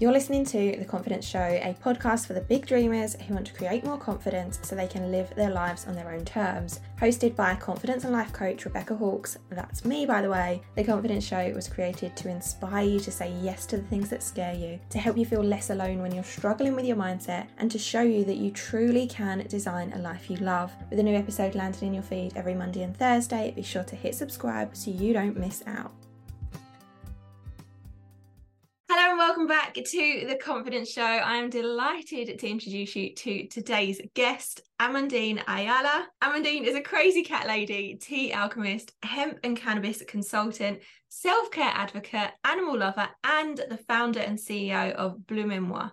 You're listening to The Confidence Show, a podcast for the big dreamers who want to create more confidence so they can live their lives on their own terms. Hosted by confidence and life coach Rebecca Hawkes, that's me by the way, The Confidence Show was created to inspire you to say yes to the things that scare you, to help you feel less alone when you're struggling with your mindset, and to show you that you truly can design a life you love. With a new episode landing in your feed every Monday and Thursday, be sure to hit subscribe so you don't miss out. Hello and welcome back to The Confidence Show. I am delighted to introduce you to today's guest, Amandine Ayala. Amandine is a crazy cat lady, tea alchemist, hemp and cannabis consultant, self-care advocate, animal lover, and the founder and CEO of Blue Memoir.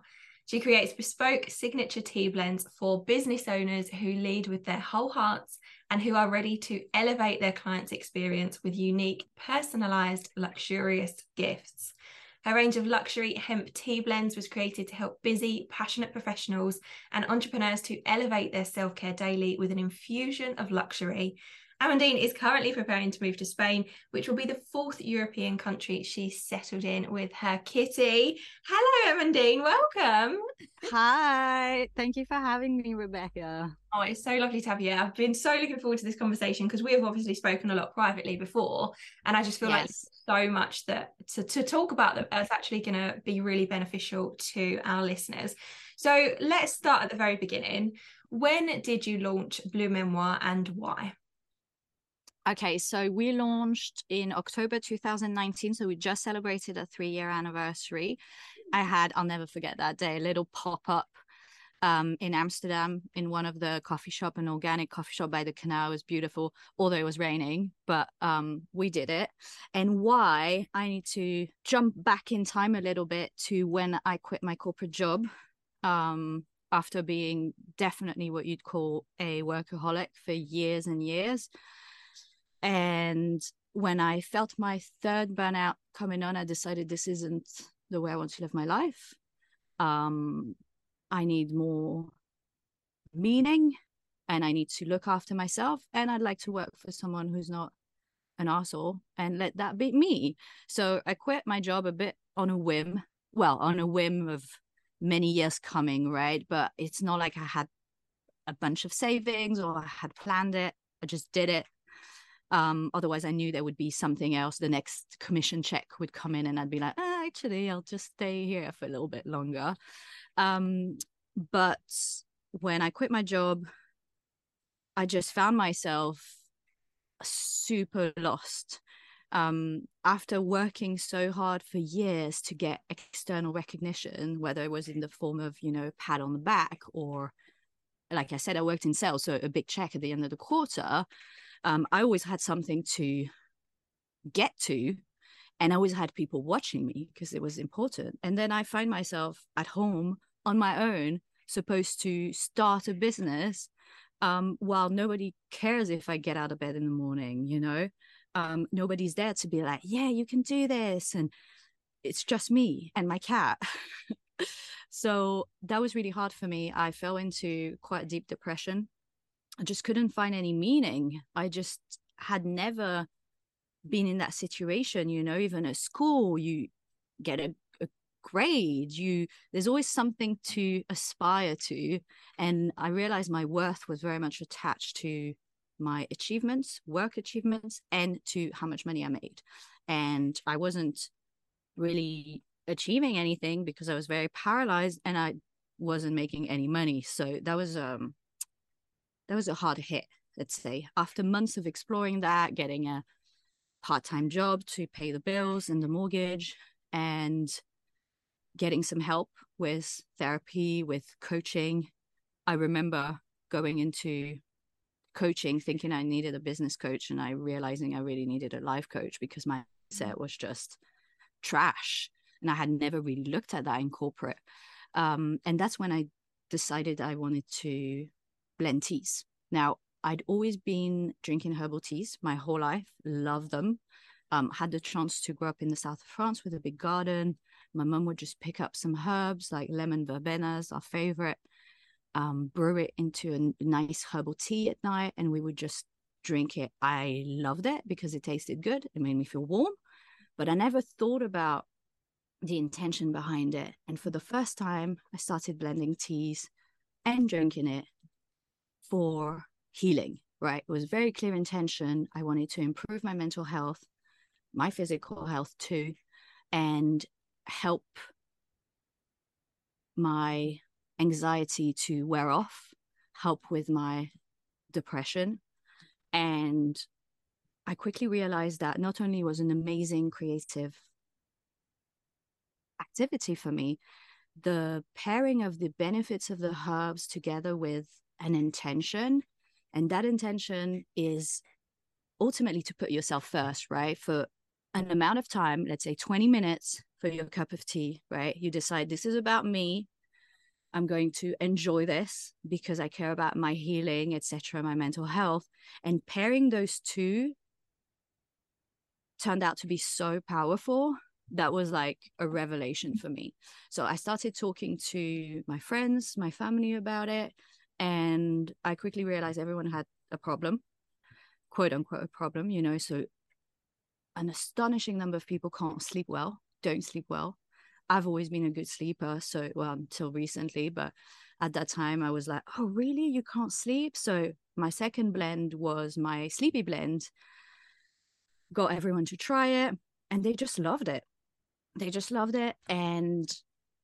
She creates bespoke signature tea blends for business owners who lead with their whole hearts and who are ready to elevate their clients' experience with unique, personalised, luxurious gifts. Her range of luxury hemp tea blends was created to help busy, passionate professionals and entrepreneurs to elevate their self-care daily with an infusion of luxury. Amandine is currently preparing to move to Spain, which will be the fourth European country she's settled in with her kitty. Hello, Amandine. Welcome. Hi. Thank you for having me, Rebecca. Oh, it's so lovely to have you. I've been so looking forward to this conversation because we have obviously spoken a lot privately before, and I just feel like so much that to talk about that's actually going to be really beneficial to our listeners. So let's start at the very beginning. When did you launch Blue Memoir and why? Okay, so we launched in October 2019, so we just celebrated a 3-year anniversary. I'll never forget that day, a little pop-up in Amsterdam in one of the coffee shop, an organic coffee shop by the canal. It was beautiful, although it was raining, but we did it. And why? I need to jump back in time a little bit to when I quit my corporate job after being definitely what you'd call a workaholic for years and years. And when I felt my third burnout coming on, I decided this isn't the way I want to live my life. I need more meaning and I need to look after myself. And I'd like to work for someone who's not an arsehole and let that be me. So I quit my job a bit on a whim. Well, on a whim of many years coming, right? But it's not like I had a bunch of savings or I had planned it. I just did it. Otherwise I knew there would be something else. The next commission check would come in and I'd be like, actually, I'll just stay here for a little bit longer. But when I quit my job, I just found myself super lost. After working so hard for years to get external recognition, whether it was in the form of, pat on the back or, like I said, I worked in sales, so a big check at the end of the quarter. I always had something to get to, and I always had people watching me because it was important. And then I find myself at home on my own, supposed to start a business while nobody cares if I get out of bed in the morning, Nobody's there to be like, yeah, you can do this. And it's just me and my cat. So that was really hard for me. I fell into quite deep depression. I just couldn't find any meaning. I just had never been in that situation, even at school, you get a grade, there's always something to aspire to. And I realized my worth was very much attached to my achievements, work achievements, and to how much money I made. And I wasn't really achieving anything because I was very paralyzed and I wasn't making any money. So that was a hard hit, let's say. After months of exploring that, getting a part-time job to pay the bills and the mortgage, and getting some help with therapy, with coaching. I remember going into coaching thinking I needed a business coach, and I realizing I really needed a life coach because my mindset was just trash. And I had never really looked at that in corporate. And that's when I decided I wanted to blend teas. Now, I'd always been drinking herbal teas my whole life, loved them. Had the chance to grow up in the south of France with a big garden. My mum would just pick up some herbs like lemon verbenas, our favorite, brew it into a nice herbal tea at night, and we would just drink it. I loved it because it tasted good. It made me feel warm, but I never thought about the intention behind it. And for the first time, I started blending teas and drinking it for healing, right? It was very clear intention. I wanted to improve my mental health, my physical health too, and help my anxiety to wear off, help with my depression. And I quickly realized that not only was an amazing creative activity for me, the pairing of the benefits of the herbs together with an intention, and that intention is ultimately to put yourself first, right? For an amount of time, let's say 20 minutes for your cup of tea, right? You decide this is about me. I'm going to enjoy this because I care about my healing, etc., my mental health. And pairing those two turned out to be so powerful. That was like a revelation for me. So I started talking to my friends, my family about it. And I quickly realized everyone had a problem, quote unquote, a problem, you know. So an astonishing number of people can't sleep well, don't sleep well. I've always been a good sleeper. So, well, until recently, but at that time I was like, oh, really? You can't sleep? So my second blend was my sleepy blend. Got everyone to try it. And they just loved it. They just loved it. And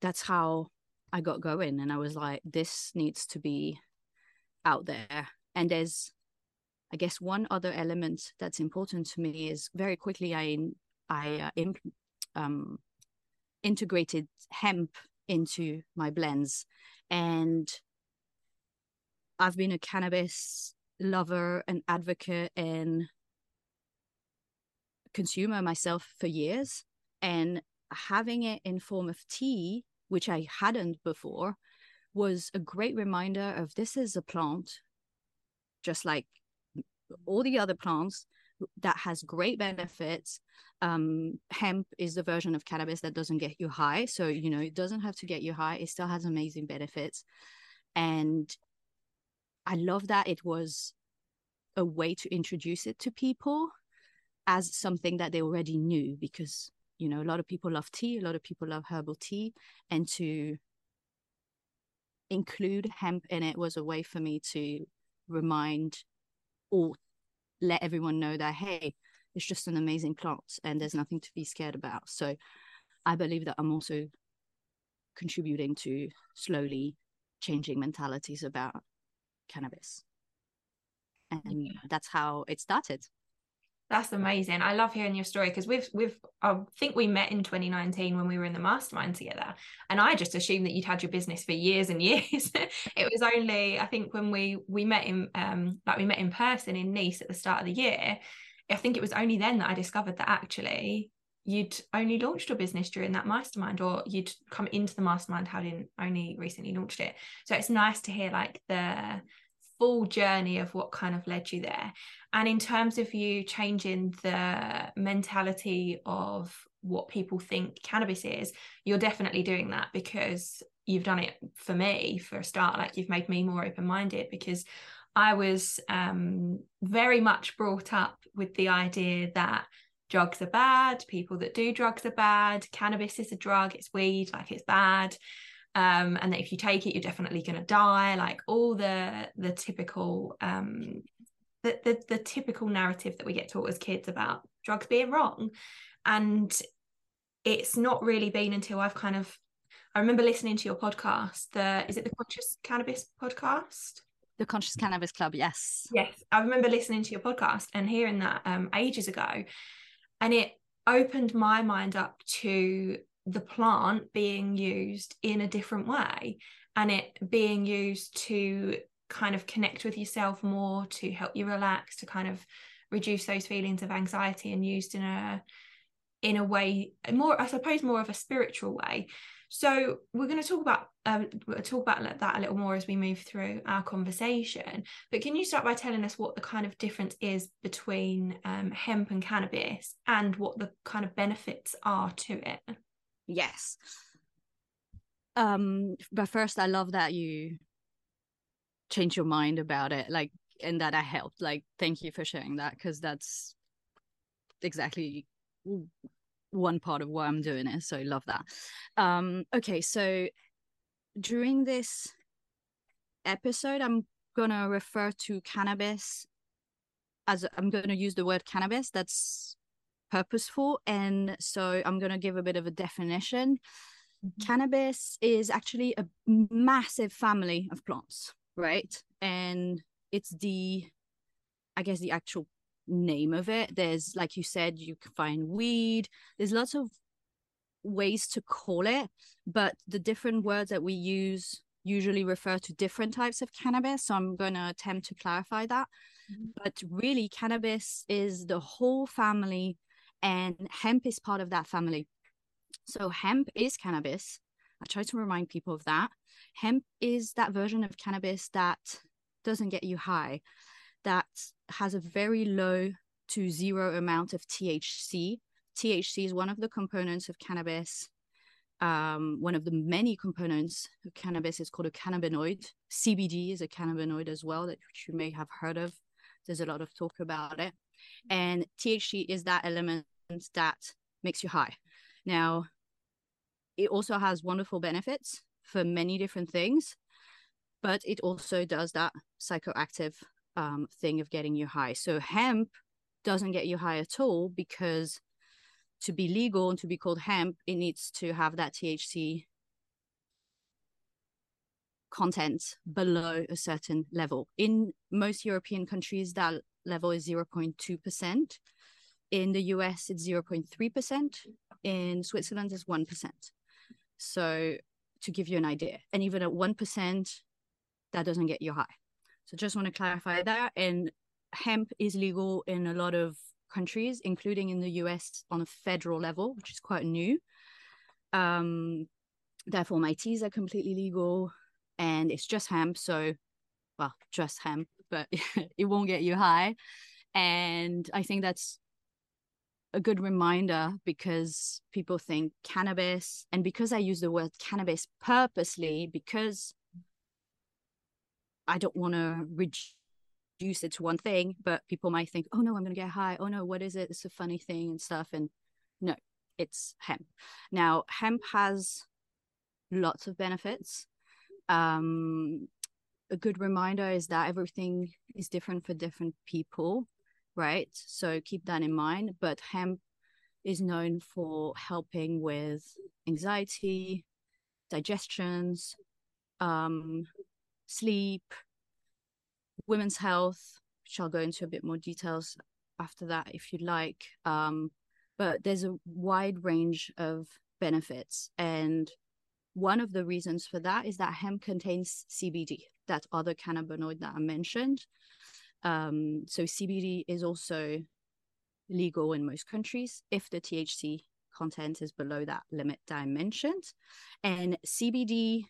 that's how I got going. And I was like, this needs to be out there. And there's, I guess, one other element that's important to me is very quickly I integrated hemp into my blends. And I've been a cannabis lover and advocate and consumer myself for years, and having it in form of tea, which I hadn't before, was a great reminder of this is a plant, just like all the other plants, that has great benefits. Hemp is the version of cannabis that doesn't get you high. So, you know, it doesn't have to get you high. It still has amazing benefits. And I love that it was a way to introduce it to people as something that they already knew, because, you know, a lot of people love tea, a lot of people love herbal tea, and to include hemp in it was a way for me to remind or let everyone know that, hey, it's just an amazing plant and there's nothing to be scared about. So I believe that I'm also contributing to slowly changing mentalities about cannabis. And that's how it started. That's amazing. I love hearing your story, because I think we met in 2019 when we were in the mastermind together, and I just assumed that you'd had your business for years and years. It was only, I think, when we met in person in Nice at the start of the year, I think it was only then that I discovered that actually you'd only launched your business during that mastermind, or you'd come into the mastermind having only recently launched it. So it's nice to hear like the full journey of what kind of led you there. And in terms of you changing the mentality of what people think cannabis is, you're definitely doing that, because you've done it for me, for a start. Like, you've made me more open-minded, because I was very much brought up with the idea that drugs are bad, people that do drugs are bad, cannabis is a drug, it's weed, like, it's bad. And that if you take it, you're definitely going to die, like all the typical the typical narrative that we get taught as kids about drugs being wrong. And it's not really been until I remember listening to your podcast, the Conscious Cannabis podcast? The Conscious Cannabis Club, yes. Yes, I remember listening to your podcast and hearing that ages ago. And it opened my mind up to the plant being used in a different way, and it being used to kind of connect with yourself more, to help you relax, to kind of reduce those feelings of anxiety, and used in a way more, I suppose, more of a spiritual way. So we're going to talk about that a little more as we move through our conversation. But can you start by telling us what the kind of difference is between hemp and cannabis, and what the kind of benefits are to it? Yes. But first, I love that you changed your mind about it, like, and that I helped. Like, thank you for sharing that, because that's exactly one part of why I'm doing it. So I love that. Okay, so during this episode, I'm going to refer to cannabis as, I'm going to use the word cannabis that's purposeful. And so I'm going to give a bit of a definition. Mm-hmm. Cannabis is actually a massive family of plants, right? And it's the, I guess, the actual name of it. There's, like you said, you can find weed. There's lots of ways to call it, but the different words that we use usually refer to different types of cannabis. So I'm going to attempt to clarify that. Mm-hmm. But really, cannabis is the whole family, and hemp is part of that family. So hemp is cannabis. I try to remind people of that. Hemp is that version of cannabis that doesn't get you high, that has a very low to zero amount of THC. THC is one of the components of cannabis. One of the many components of cannabis is called a cannabinoid. CBD is a cannabinoid as well, that you may have heard of. There's a lot of talk about it. And THC is that element that makes you high. Now, it also has wonderful benefits for many different things, but it also does that psychoactive thing of getting you high. So hemp doesn't get you high at all, because to be legal and to be called hemp, it needs to have that THC content below a certain level. In most European countries, that level is 0.2%. In the US, it's 0.3%. In Switzerland, it's 1%. So to give you an idea, and even at 1%, that doesn't get you high. So just want to clarify that. And hemp is legal in a lot of countries, including in the US on a federal level, which is quite new. Therefore, my teas are completely legal, and it's just hemp. So, well, just hemp, but it won't get you high. And I think that's a good reminder, because people think cannabis, and because I use the word cannabis purposely, because I don't want to reduce it to one thing, but people might think, oh no, I'm going to get high. Oh no, what is it? It's a funny thing and stuff. And no, it's hemp. Now, hemp has lots of benefits. A good reminder is that everything is different for different people, right? So keep that in mind. But hemp is known for helping with anxiety, digestions, sleep, women's health, which I'll go into a bit more details after that if you'd like. But there's a wide range of benefits. And one of the reasons for that is that hemp contains CBD, that other cannabinoid that I mentioned. So CBD is also legal in most countries if the THC content is below that limit that I mentioned. And CBD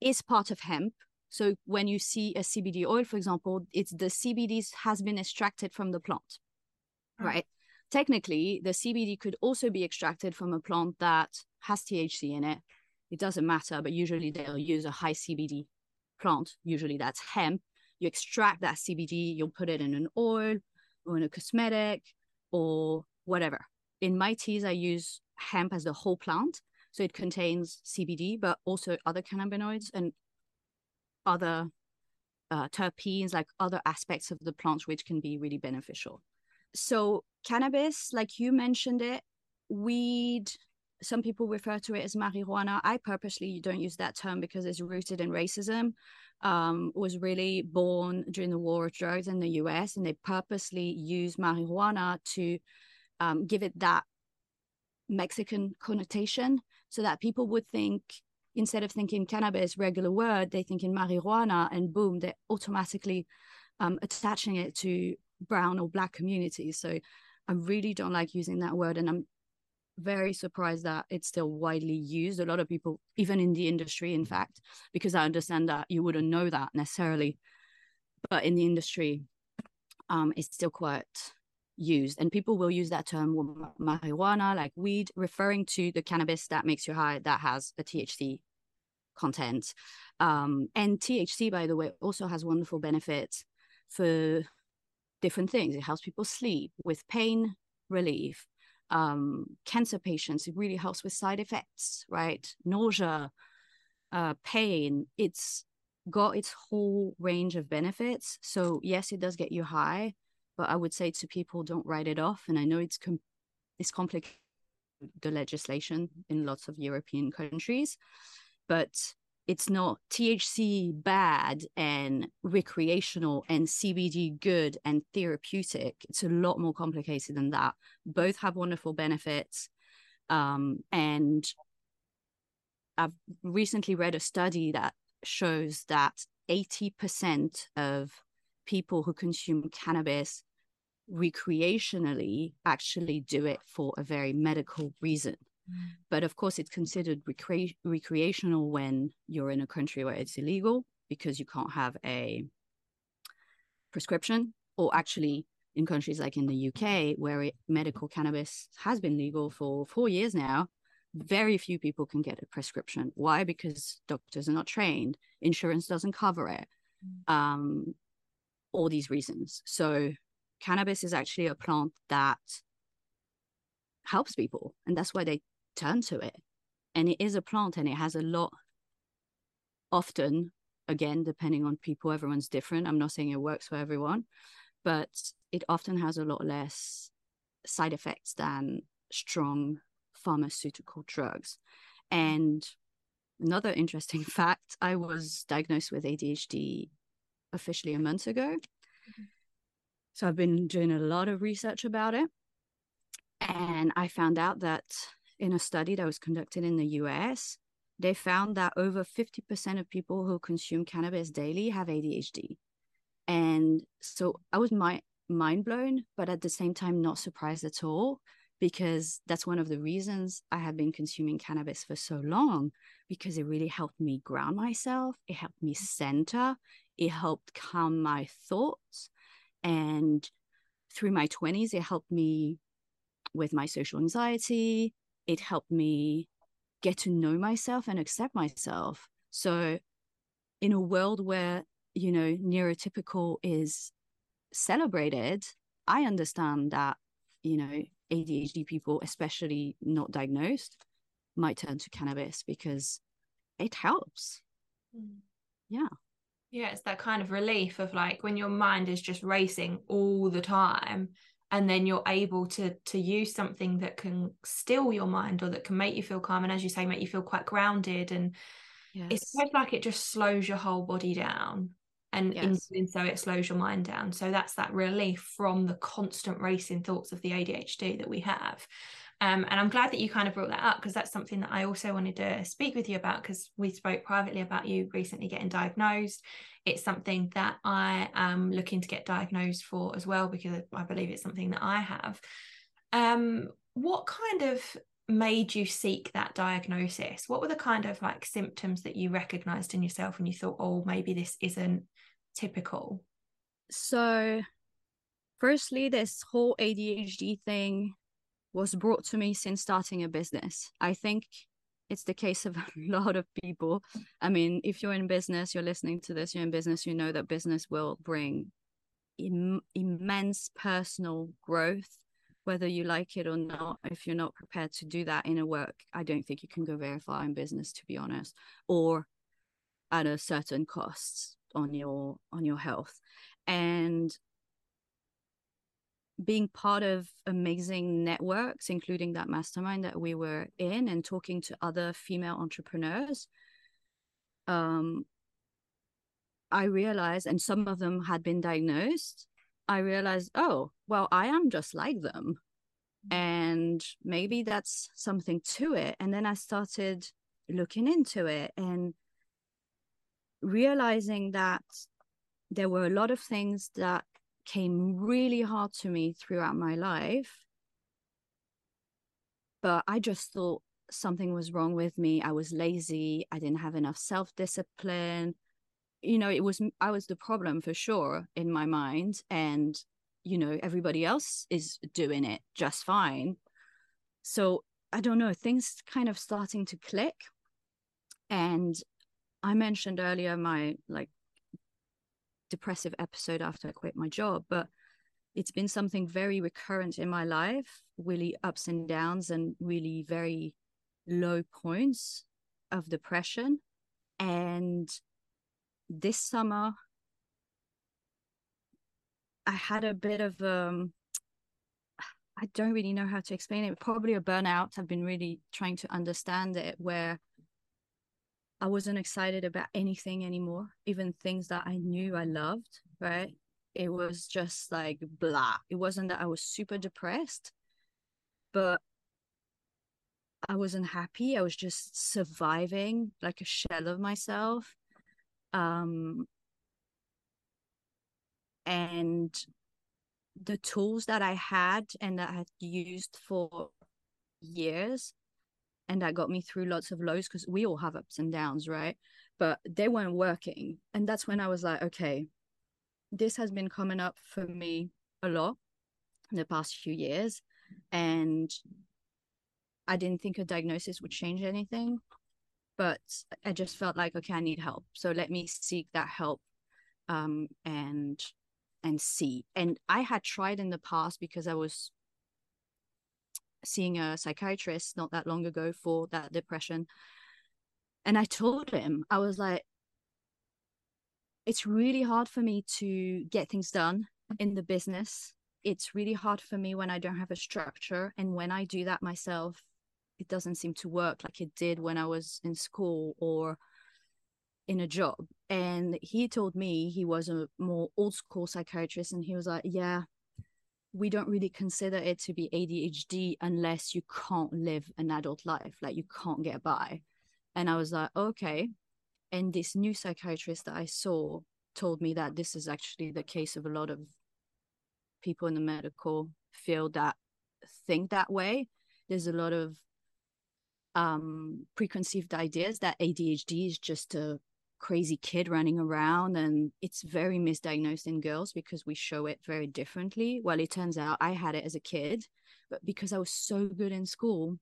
is part of hemp. So when you see a CBD oil, for example, it's the CBD has been extracted from the plant, right? Technically, the CBD could also be extracted from a plant that has THC in it. It doesn't matter, but usually they'll use a high CBD plant. Usually that's hemp. You extract that CBD, you'll put it in an oil or in a cosmetic or whatever. In my teas, I use hemp as the whole plant. So it contains CBD, but also other cannabinoids and other terpenes, like other aspects of the plants, which can be really beneficial. So cannabis, like you mentioned it, weed, some people refer to it as marijuana. I purposely don't use that term because it's rooted in racism. Was really born during the war of drugs in the US, and they purposely use marijuana to give it that Mexican connotation, so that people would think, instead of thinking cannabis, regular word, they think in marijuana, and boom, they're automatically attaching it to brown or black communities. So I really don't like using that word, and I'm very surprised that it's still widely used. A lot of people, even in the industry, in fact, because I understand that you wouldn't know that necessarily, but in the industry, it's still quite used, and people will use that term marijuana, like weed, referring to the cannabis that makes you high, that has a THC content. And THC, by the way, also has wonderful benefits for different things. It helps people sleep, with pain relief. Cancer patients, it really helps with side effects, right? Nausea, pain. It's got its whole range of benefits. So yes, it does get you high, but I would say to people, don't write it off. And I know it's complicated, the legislation in lots of European countries, but it's not THC bad and recreational and CBD good and therapeutic. It's a lot more complicated than that. Both have wonderful benefits. And I've recently read a study that shows that 80% of people who consume cannabis recreationally actually do it for a very medical reason. But of course, it's considered recreational when you're in a country where it's illegal, because you can't have a prescription, or actually in countries like in the UK, where medical cannabis has been legal for 4 years now, very few people can get a prescription. Why? Because doctors are not trained, insurance doesn't cover it, all these reasons. So cannabis is actually a plant that helps people, and that's why they turn to it. And it is a plant, and it has a lot, often, again, depending on people, everyone's different. I'm not saying it works for everyone, but it often has a lot less side effects than strong pharmaceutical drugs. And another interesting fact, I was diagnosed with ADHD officially a month ago. Mm-hmm. So I've been doing a lot of research about it. And I found out that in a study that was conducted in the US, they found that over 50% of people who consume cannabis daily have ADHD. And so I was mind blown, but at the same time, not surprised at all, because that's one of the reasons I have been consuming cannabis for so long, because it really helped me ground myself. It helped me center. It helped calm my thoughts. And through my 20s, it helped me with my social anxiety. It helped me get to know myself and accept myself. So in a world where, you know, neurotypical is celebrated, I understand that, you know, ADHD people, especially not diagnosed, might turn to cannabis because it helps. Yeah. Yeah, it's that kind of relief of like when your mind is just racing all the time, and then you're able to use something that can still your mind, or that can make you feel calm. And as you say, make you feel quite grounded. And yes, it's kind of like it just slows your whole body down. And yes, so it slows your mind down. So that's that relief from the constant racing thoughts of the ADHD that we have. And I'm glad that you kind of brought that up, because that's something that I also wanted to speak with you about, because we spoke privately about you recently getting diagnosed. It's something that I am looking to get diagnosed for as well, because I believe it's something that I have. What kind of made you seek that diagnosis? What were the kind of like symptoms that you recognized in yourself and you thought, oh, maybe this isn't typical? So firstly, this whole ADHD thing was brought to me since starting a business. I think it's the case of a lot of people. I mean, if you're in business, you're listening to this, you're in business, you know that business will bring immense personal growth, whether you like it or not. If you're not prepared to do that inner work, I don't think you can go very far in business, to be honest, or at a certain cost on your health. And being part of amazing networks, including that mastermind that we were in, and talking to other female entrepreneurs, I realized, and some of them had been diagnosed, I realized, oh, well, I am just like them. and maybe that's something to it. And then I started looking into it and realizing that there were a lot of things that came really hard to me throughout my life, but I just thought something was wrong with me. I was lazy. I didn't have enough self-discipline. You know, I was the problem for sure in my mind, and, you know, everybody else is doing it just fine. So I don't know, things kind of starting to click. And I mentioned earlier my depressive episode after I quit my job, but it's been something very recurrent in my life, really ups and downs and really very low points of depression. And this summer, I had a bit of, I don't really know how to explain it, probably a burnout. I've been really trying to understand it, where I wasn't excited about anything anymore, even things that I knew I loved, right? It was just like blah. It wasn't that I was super depressed, but I wasn't happy. I was just surviving like a shell of myself. And the tools that I had and that I had used for years, and that got me through lots of lows, because we all have ups and downs, right? But they weren't working. And that's when I was like, okay, this has been coming up for me a lot in the past few years, and I didn't think a diagnosis would change anything, but I just felt like, okay, I need help. So let me seek that help and see. And I had tried in the past, because I was seeing a psychiatrist not that long ago for that depression. And I told him, I was like, it's really hard for me to get things done in the business. It's really hard for me when I don't have a structure. And when I do that myself, it doesn't seem to work like it did when I was in school or in a job. And he told me, he was a more old school psychiatrist, and he was like, yeah, we don't really consider it to be ADHD unless you can't live an adult life, like you can't get by. And I was like, okay. And this new psychiatrist that I saw told me that this is actually the case of a lot of people in the medical field that think that way. There's a lot of preconceived ideas that ADHD is just a crazy kid running around, and it's very misdiagnosed in girls because we show it very differently. Well, it turns out I had it as a kid, but because I was so good in school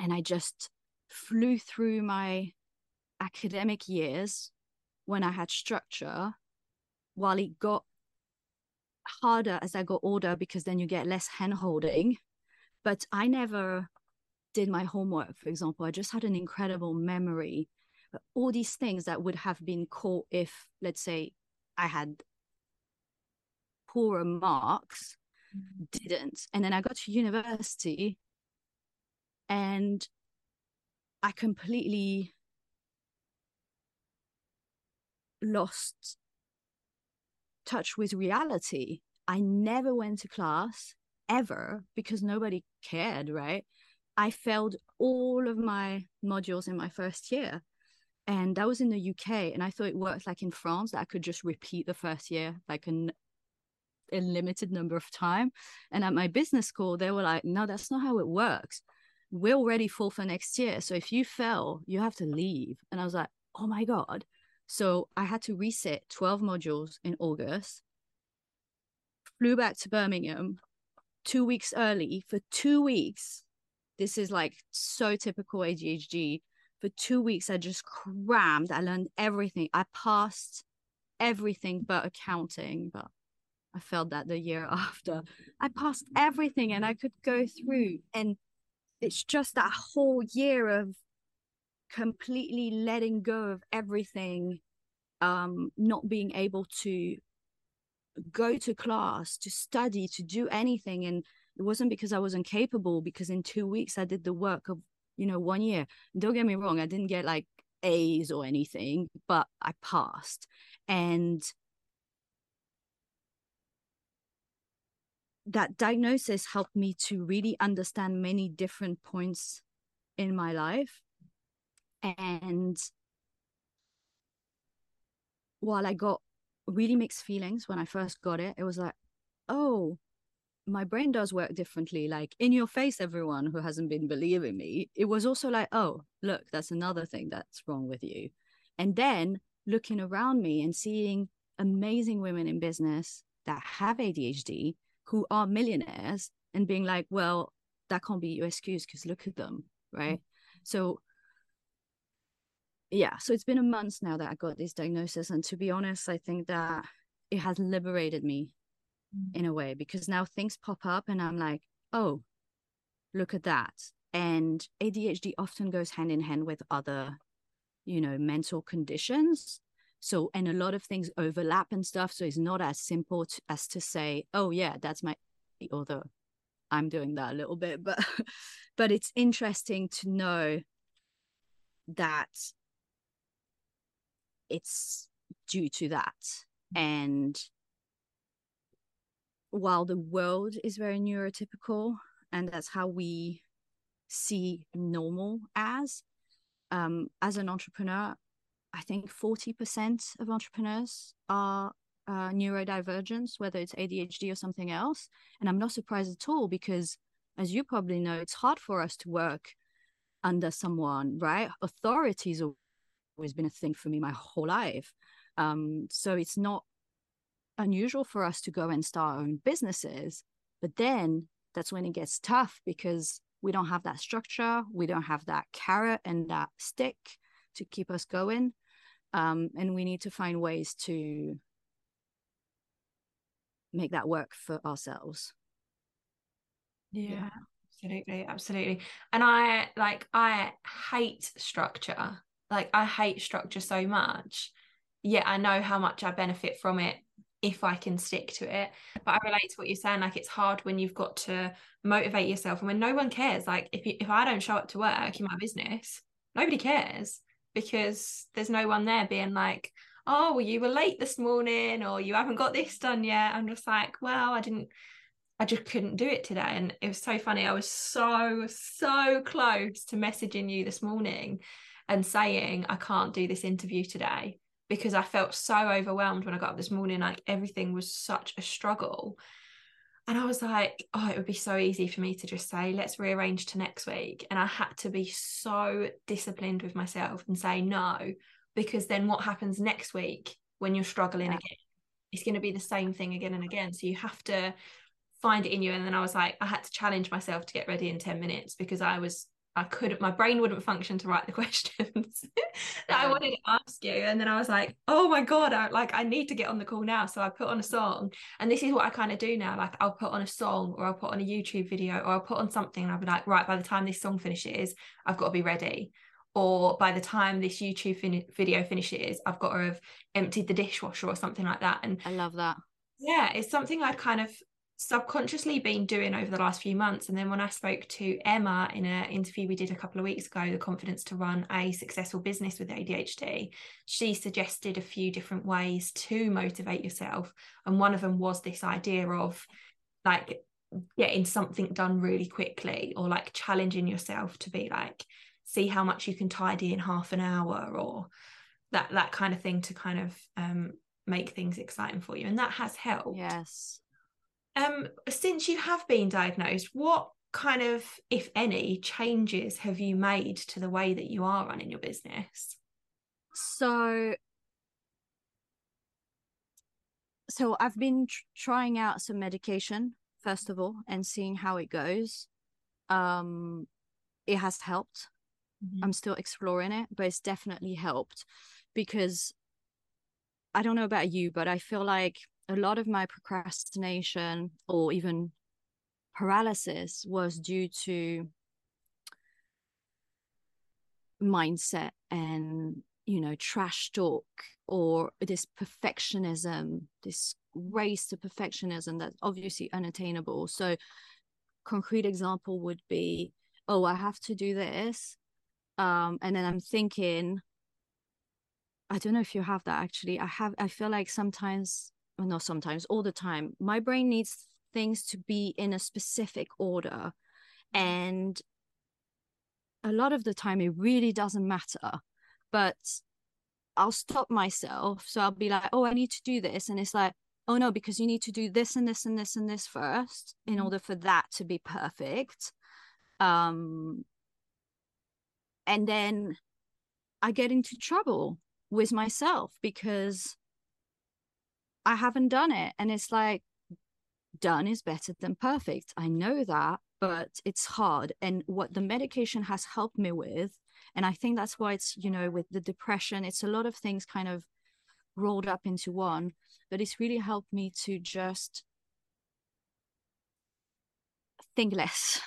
and I just flew through my academic years when I had structure, while it got harder as I got older, because then you get less hand-holding, but I never did my homework, for example. I just had an incredible memory. All these things that would have been caught if, let's say, I had poorer marks, didn't. And then I got to university and I completely lost touch with reality. I never went to class ever because nobody cared, right? I failed all of my modules in my first year, and that was in the UK, and I thought it worked like in France, that I could just repeat the first year like a limited number of time. And at my business school they were like, no, that's not how it works. We're already full for next year, so if you fail you have to leave. And I was like, oh my god. So I had to resit 12 modules in August, flew back to Birmingham 2 weeks early for 2 weeks. This is like so typical ADHD. For 2 weeks, I just crammed. I learned everything. I passed everything but accounting, but I failed that the year after. I passed everything and I could go through. And it's just that whole year of completely letting go of everything, not being able to go to class, to study, to do anything. And it wasn't because I wasn't capable, because in 2 weeks I did the work of, you know, 1 year. Don't get me wrong, I didn't get like A's or anything, but I passed. And that diagnosis helped me to really understand many different points in my life. And while I got really mixed feelings when I first got it, it was like, oh, my brain does work differently. Like, in your face, everyone who hasn't been believing me. It was also like, oh, look, that's another thing that's wrong with you. And then looking around me and seeing amazing women in business that have ADHD who are millionaires and being like, well, that can't be your excuse because look at them, right? Mm-hmm. So it's been a month now that I got this diagnosis. And to be honest, I think that it has liberated me in a way, because now things pop up and I'm like, oh, look at that. And ADHD often goes hand in hand with other, mental conditions. So, and a lot of things overlap and stuff. So it's not as simple as to say, oh yeah, that's my, although I'm doing that a little bit, but it's interesting to know that it's due to that. And while the world is very neurotypical, and that's how we see normal as an entrepreneur, I think 40% of entrepreneurs are neurodivergent, whether it's ADHD or something else. And I'm not surprised at all, because as you probably know, it's hard for us to work under someone, right? Authority's always been a thing for me my whole life. So it's not unusual for us to go and start our own businesses. But then that's when it gets tough, because we don't have that structure. We don't have that carrot and that stick to keep us going. And we need to find ways to make that work for ourselves. Yeah, absolutely. And I hate structure. Like, I hate structure so much. Yeah, I know how much I benefit from it if I can stick to it. But I relate to what you're saying. Like, it's hard when you've got to motivate yourself and when no one cares. Like, if I don't show up to work in my business, nobody cares, because there's no one there being like, oh, well, you were late this morning, or you haven't got this done yet. I'm just like, well, I just couldn't do it today. And it was so funny. I was so close to messaging you this morning and saying, I can't do this interview today, because I felt so overwhelmed when I got up this morning. Like, everything was such a struggle. And I was like, oh, it would be so easy for me to just say, let's rearrange to next week. And I had to be so disciplined with myself and say no, because then what happens next week when you're struggling again? It's going to be the same thing again and again. So you have to find it in you. And then I was like, I had to challenge myself to get ready in 10 minutes because I couldn't, my brain wouldn't function to write the questions that I wanted to ask you. And then I was like, oh my God, I need to get on the call now. So I put on a song, and this is what I kind of do now. Like, I'll put on a song, or I'll put on a YouTube video, or I'll put on something, and I'll be like, right, by the time this song finishes, I've got to be ready. Or by the time this YouTube video finishes, I've got to have emptied the dishwasher or something like that. And I love that. Yeah. It's something I'd kind of subconsciously been doing over the last few months. And then when I spoke to Emma in an interview we did a couple of weeks ago, the confidence to run a successful business with ADHD, she suggested a few different ways to motivate yourself. And one of them was this idea of like getting something done really quickly, or like challenging yourself to be like, see how much you can tidy in half an hour, or that kind of thing, to kind of make things exciting for you. And that has helped. Yes. Since you have been diagnosed, what kind of, if any, changes have you made to the way that you are running your business? So I've been trying out some medication, first of all, and seeing how it goes. It has helped. Mm-hmm. I'm still exploring it, but it's definitely helped, because I don't know about you, but I feel like a lot of my procrastination or even paralysis was due to mindset and, trash talk, or this perfectionism, this race to perfectionism that's obviously unattainable. So concrete example would be, oh, I have to do this. And then I'm thinking, I don't know if you have that actually. I feel like all the time, my brain needs things to be in a specific order. And a lot of the time it really doesn't matter, but I'll stop myself. So I'll be like, oh, I need to do this. And it's like, oh no, because you need to do this and this and this and this first in order for that to be perfect. And then I get into trouble with myself because I haven't done it. And it's like, done is better than perfect. I know that, but it's hard. And what the medication has helped me with, and I think that's why it's, you know, with the depression, it's a lot of things kind of rolled up into one, but it's really helped me to just think less.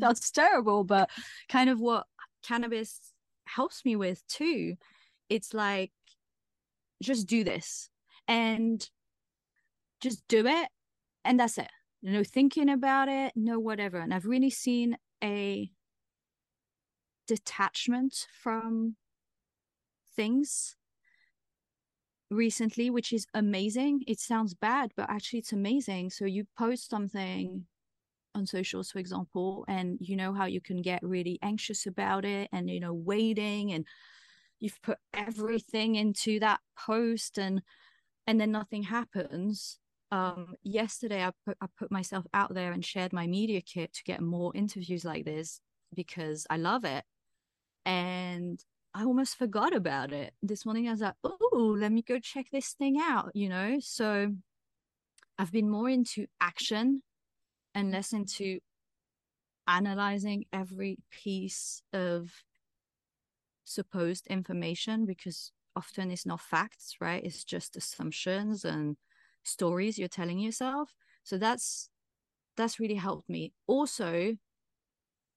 Sounds terrible, but kind of what cannabis helps me with too. It's like, just do this and just do it. And that's it. No thinking about it, no whatever. And I've really seen a detachment from things recently, which is amazing. It sounds bad, but actually it's amazing. So you post something on socials, for example, and you know how you can get really anxious about it and, you know, waiting, and you've put everything into that post and then nothing happens. Yesterday I put myself out there and shared my media kit to get more interviews like this because I love it. And I almost forgot about it. This morning I was like, oh, let me go check this thing out, you know? So I've been more into action and less into analyzing every piece of supposed information, because often it's not facts, right? It's just assumptions and stories you're telling yourself. So that's really helped me. Also,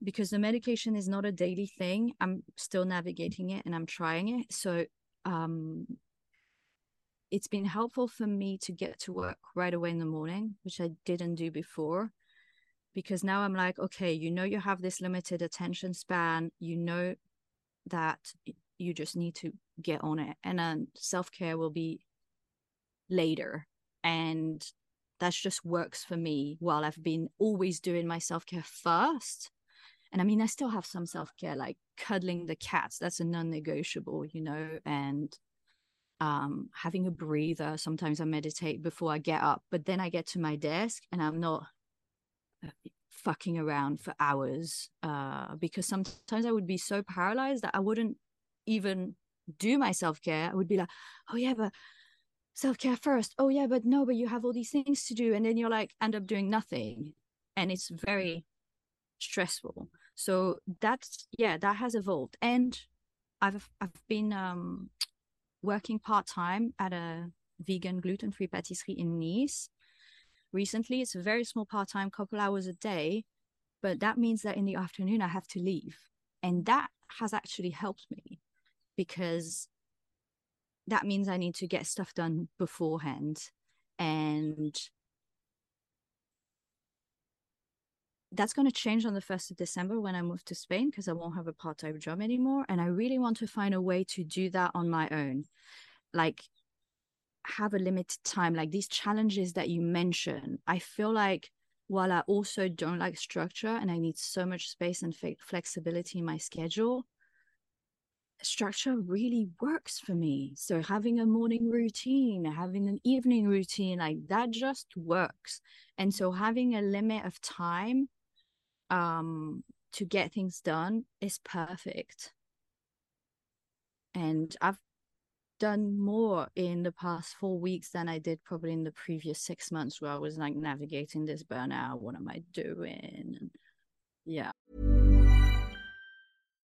because the medication is not a daily thing, I'm still navigating it and I'm trying it. So it's been helpful for me to get to work right away in the morning, which I didn't do before, because now I'm like, okay, you know, you have this limited attention span, you know that you just need to get on it. And then self-care will be later. And that just works for me while I've been always doing my self-care first. And I mean, I still have some self-care, like cuddling the cats. That's a non-negotiable, you know, and having a breather. Sometimes I meditate before I get up, but then I get to my desk and I'm not fucking around for hours because sometimes I would be so paralyzed that I wouldn't even do my self-care. I would be like, oh yeah, but self-care first. Oh yeah, but no, but you have all these things to do. And then you're like, end up doing nothing. And it's very stressful. So that's, yeah, that has evolved. And I've been working part-time at a vegan gluten-free patisserie in Nice recently. It's a very small part-time, couple hours a day, but that means that in the afternoon I have to leave. And that has actually helped me, because that means I need to get stuff done beforehand. And that's going to change on the 1st of December when I move to Spain, because I won't have a part-time job anymore. And I really want to find a way to do that on my own. Like, have a limited time. Like, these challenges that you mention, I feel like while I also don't like structure and I need so much space and flexibility in my schedule, structure really works for me. So having a morning routine, having an evening routine, like that just works. And so having a limit of time to get things done is perfect. And I've done more in the past 4 weeks than I did probably in the previous 6 months, where I was like navigating this burnout. What am I doing? And yeah.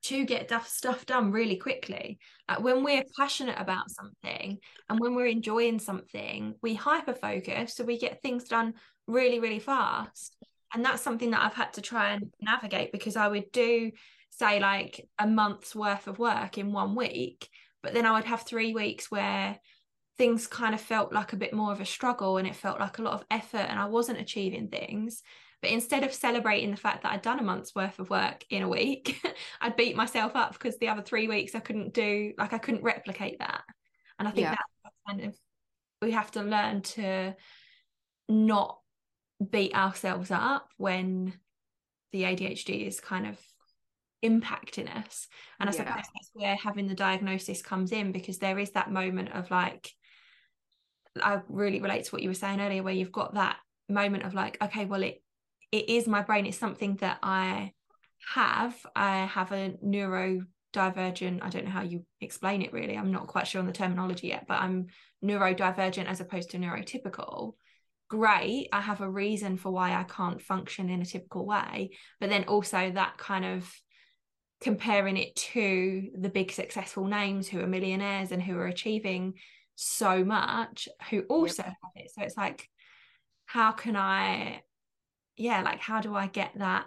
to get stuff done really quickly. Like, when we're passionate about something and when we're enjoying something, we hyper focus, so we get things done really, really fast. And that's something that I've had to try and navigate, because I would do, say, like a month's worth of work in 1 week, but then I would have 3 weeks where things kind of felt like a bit more of a struggle, and it felt like a lot of effort and I wasn't achieving things. But instead of celebrating the fact that I'd done a month's worth of work in a week, I'd beat myself up because the other 3 weeks I couldn't do, like, I couldn't replicate that. And I think that's kind of, we have to learn to not beat ourselves up when the ADHD is kind of impacting us. And I suppose that's where having the diagnosis comes in, because there is that moment of, like, I really relate to what you were saying earlier, where you've got that moment of, like, okay, well, it is my brain. It's something that I have a neurodivergent, I don't know how you explain it really, I'm not quite sure on the terminology yet, but I'm neurodivergent as opposed to neurotypical. Great, I have a reason for why I can't function in a typical way. But then also that kind of comparing it to the big successful names who are millionaires and who are achieving so much, who also have it. So it's like, how can I... yeah, like, how do I get that?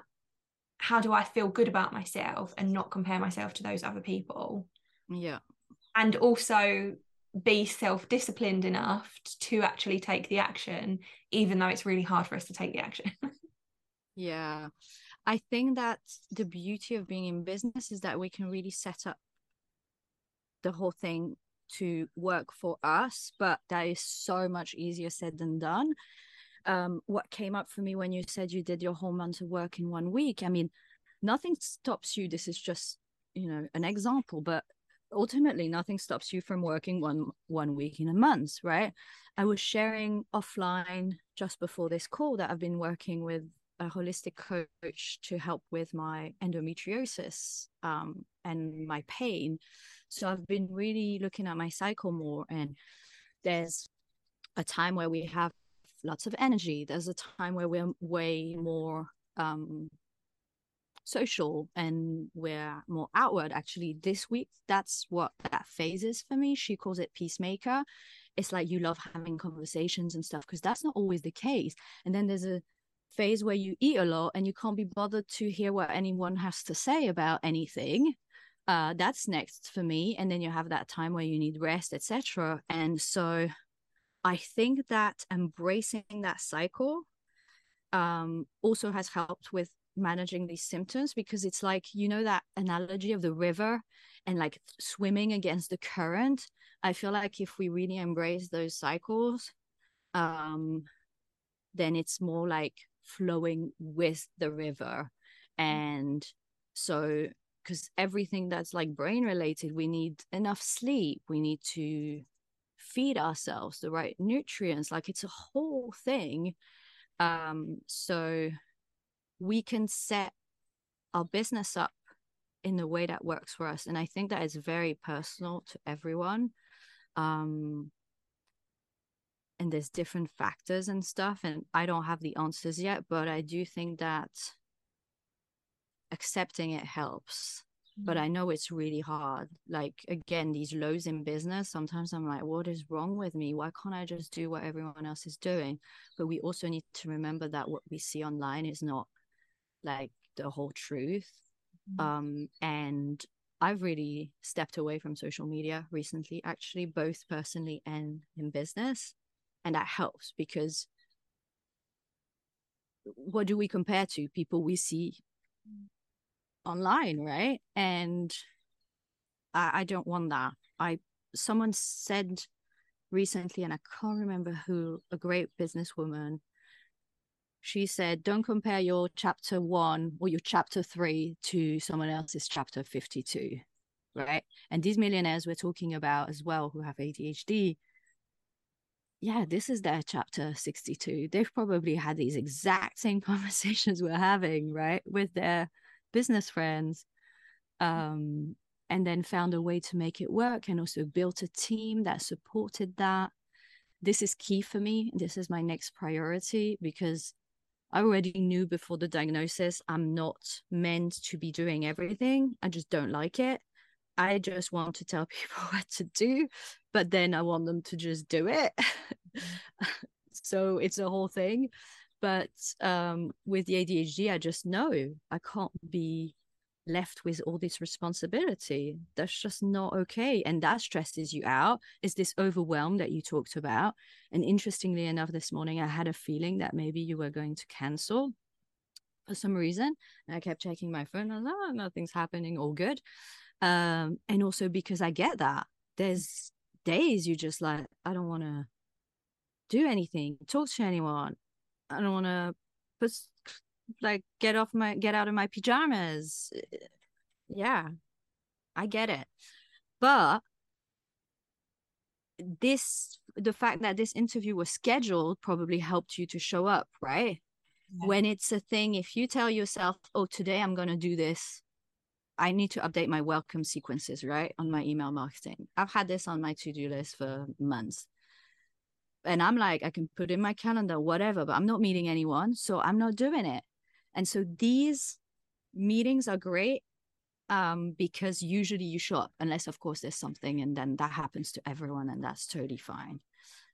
How do I feel good about myself and not compare myself to those other people? Yeah. And also be self-disciplined enough to actually take the action, even though it's really hard for us to take the action. Yeah. I think that the beauty of being in business is that we can really set up the whole thing to work for us, but that is so much easier said than done. What came up for me when you said you did your whole month of work in 1 week, I mean, nothing stops you, this is just, you know, an example, but ultimately nothing stops you from working one week in a month, right? I was sharing offline just before this call that I've been working with a holistic coach to help with my endometriosis and my pain. So I've been really looking at my cycle more, and there's a time where we have lots of energy, there's a time where we're way more social and we're more outward. Actually this week, that's what that phase is for me. She calls it peacemaker. It's like you love having conversations and stuff, because that's not always the case. And then there's a phase where you eat a lot and you can't be bothered to hear what anyone has to say about anything. That's next for me. And then you have that time where you need rest, etc. And so I think that embracing that cycle also has helped with managing these symptoms, because it's like, you know, that analogy of the river and like swimming against the current. I feel like if we really embrace those cycles, then it's more like flowing with the river. And so, because everything that's like brain related, we need enough sleep, we need to feed ourselves the right nutrients, like it's a whole thing. So we can set our business up in the way that works for us, and I think that is very personal to everyone, and there's different factors and stuff, and I don't have the answers yet, but I do think that accepting it helps. But I know it's really hard. Like, again, these lows in business, sometimes I'm like, what is wrong with me? Why can't I just do what everyone else is doing? But we also need to remember that what we see online is not like the whole truth. And I've really stepped away from social media recently, actually, both personally and in business. And that helps, because what do we compare to? People we see online, right? And I don't want that. Someone said recently, and I can't remember who, a great businesswoman, she said, don't compare your chapter 1 or your chapter 3 to someone else's chapter 52, right? And these millionaires we're talking about as well who have ADHD, yeah, this is their chapter 62. They've probably had these exact same conversations we're having, right, with their business friends, and then found a way to make it work, and also built a team that supported that. This is key for me. This is my next priority, because I already knew before the diagnosis I'm not meant to be doing everything. I just don't like it. I just want to tell people what to do, but then I want them to just do it. So it's a whole thing. But with the ADHD, I just know I can't be left with all this responsibility. That's just not okay. And that stresses you out. It's this overwhelm that you talked about. And interestingly enough, this morning, I had a feeling that maybe you were going to cancel for some reason. And I kept checking my phone. I was like, oh, nothing's happening, all good. And also because I get that. There's days you just like, I don't want to do anything, talk to anyone. I don't want to get out of my pajamas. Yeah, I get it. But the fact that this interview was scheduled probably helped you to show up, right? Yeah. When it's a thing, if you tell yourself, oh, today I'm going to do this. I need to update my welcome sequences, right? On my email marketing. I've had this on my to-do list for months. And I'm like, I can put in my calendar, whatever, but I'm not meeting anyone, so I'm not doing it. And so these meetings are great because usually you show up, unless, of course, there's something, and then that happens to everyone, and that's totally fine.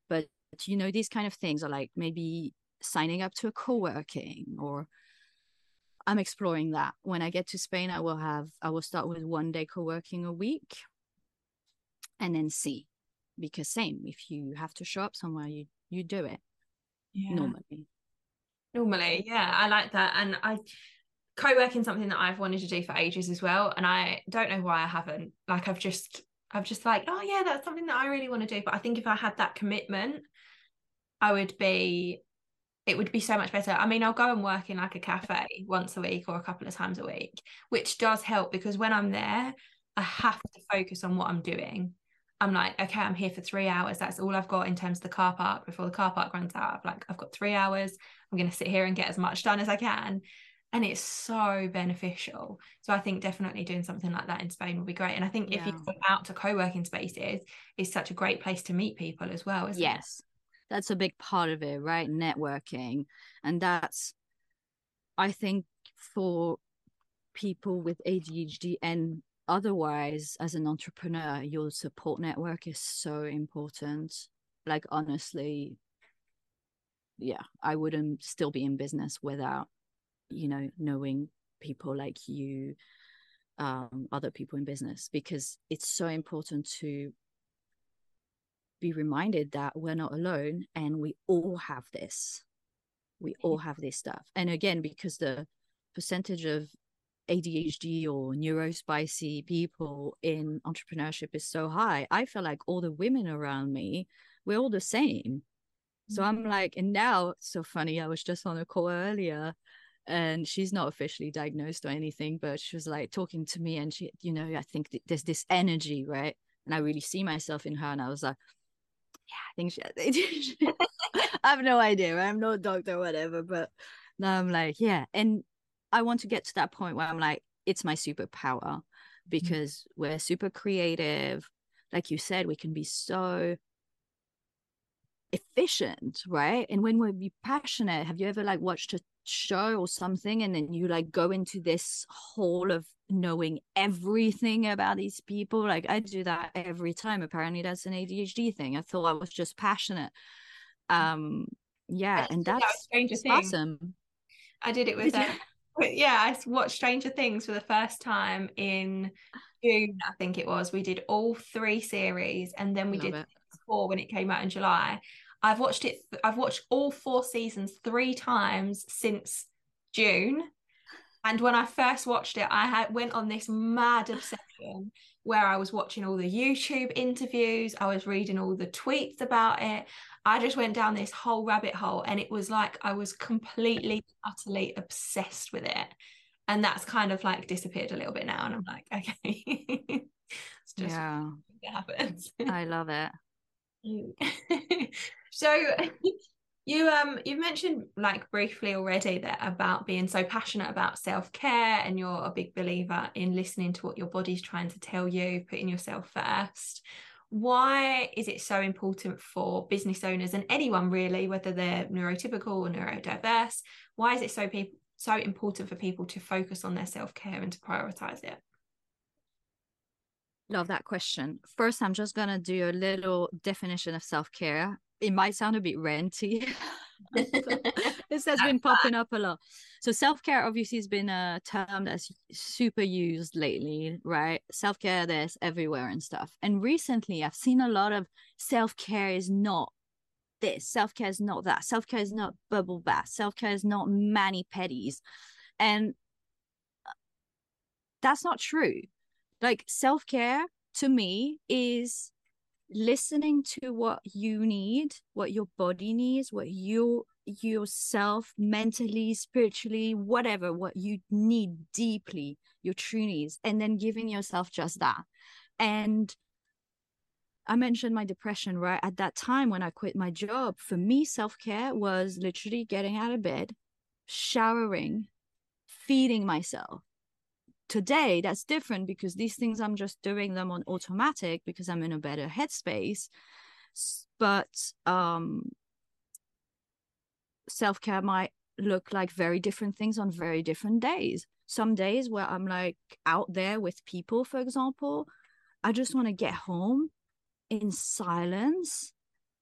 But, you know, these kind of things are like maybe signing up to a co-working, or I'm exploring that. When I get to Spain, I will start with one day co-working a week and then see. Because same, if you have to show up somewhere, you do it. Yeah. Normally, yeah, I like that. And I co-working something that I've wanted to do for ages as well, and I don't know why I haven't. Like I've just like, oh yeah, that's something that I really want to do. But I think if I had that commitment, it would be so much better. I mean, I'll go and work in like a cafe once a week or a couple of times a week, which does help, because when I'm there, I have to focus on what I'm doing. I'm like, okay, I'm here for 3 hours. That's all I've got in terms of the car park. Before the car park runs out, I've got 3 hours. I'm going to sit here and get as much done as I can. And it's so beneficial. So I think definitely doing something like that in Spain would be great. And I think if you go out to co-working spaces, it's such a great place to meet people as well, isn't it? Yes, that's a big part of it, right? Networking. And that's, I think, for people with ADHD and otherwise, as an entrepreneur, your support network is so important. Like, honestly, yeah, I wouldn't still be in business without, you know, knowing people like you, other people in business, because it's so important to be reminded that we're not alone and we all have this. We all have this stuff. And again, because the percentage of ADHD or neurospicy people in entrepreneurship is so high, I feel like all the women around me, we're all the same. So I'm like, and now it's so funny, I was just on a call earlier and she's not officially diagnosed or anything, but she was like talking to me and she, you know, I think there's this energy, right? And I really see myself in her. And I was like, yeah, I think she I have no idea, right? I'm no doctor or whatever, but now I'm like, yeah. And I want to get to that point where I'm like, it's my superpower, because we're super creative. Like you said, we can be so efficient, right? And when we're passionate, have you ever like watched a show or something and then you like go into this hole of knowing everything about these people? Like I do that every time. Apparently that's an ADHD thing. I thought I was just passionate. Yeah, and that's awesome. I did it with yeah, I watched Stranger Things for the first time in June, I think it was. We did all three series and then we did 4 when it came out in July. I've watched all 4 seasons 3 times since June. And when I first watched it, I went on this mad obsession where I was watching all the YouTube interviews. I was reading all the tweets about it. I just went down this whole rabbit hole and it was like I was completely, utterly obsessed with it. And that's kind of like disappeared a little bit now. And I'm like, okay, it's just what happens. I love it. So you've mentioned like briefly already there about being so passionate about self-care, and you're a big believer in listening to what your body's trying to tell you, putting yourself first. Why is it so important for business owners and anyone really, whether they're neurotypical or neurodiverse, why is it so important for people to focus on their self-care and to prioritize it? Love that question. First, I'm just going to do a little definition of self-care. It might sound a bit ranty. This has been popping up a lot. So self-care obviously has been a term that's super used lately, right? Self-care, there's everywhere and stuff. And recently, I've seen a lot of self-care is not this, self-care is not that, self-care is not bubble bath, self-care is not mani-pedis. And that's not true. Like self-care to me is listening to what you need, what your body needs, what you yourself mentally, spiritually, whatever, what you need deeply, your true needs, and then giving yourself just that. And I mentioned my depression, right? At that time when I quit my job, for me, self-care was literally getting out of bed, showering, feeding myself. Today, that's different because these things, I'm just doing them on automatic because I'm in a better headspace. But self-care might look like very different things on very different days. Some days where I'm like out there with people, for example, I just want to get home in silence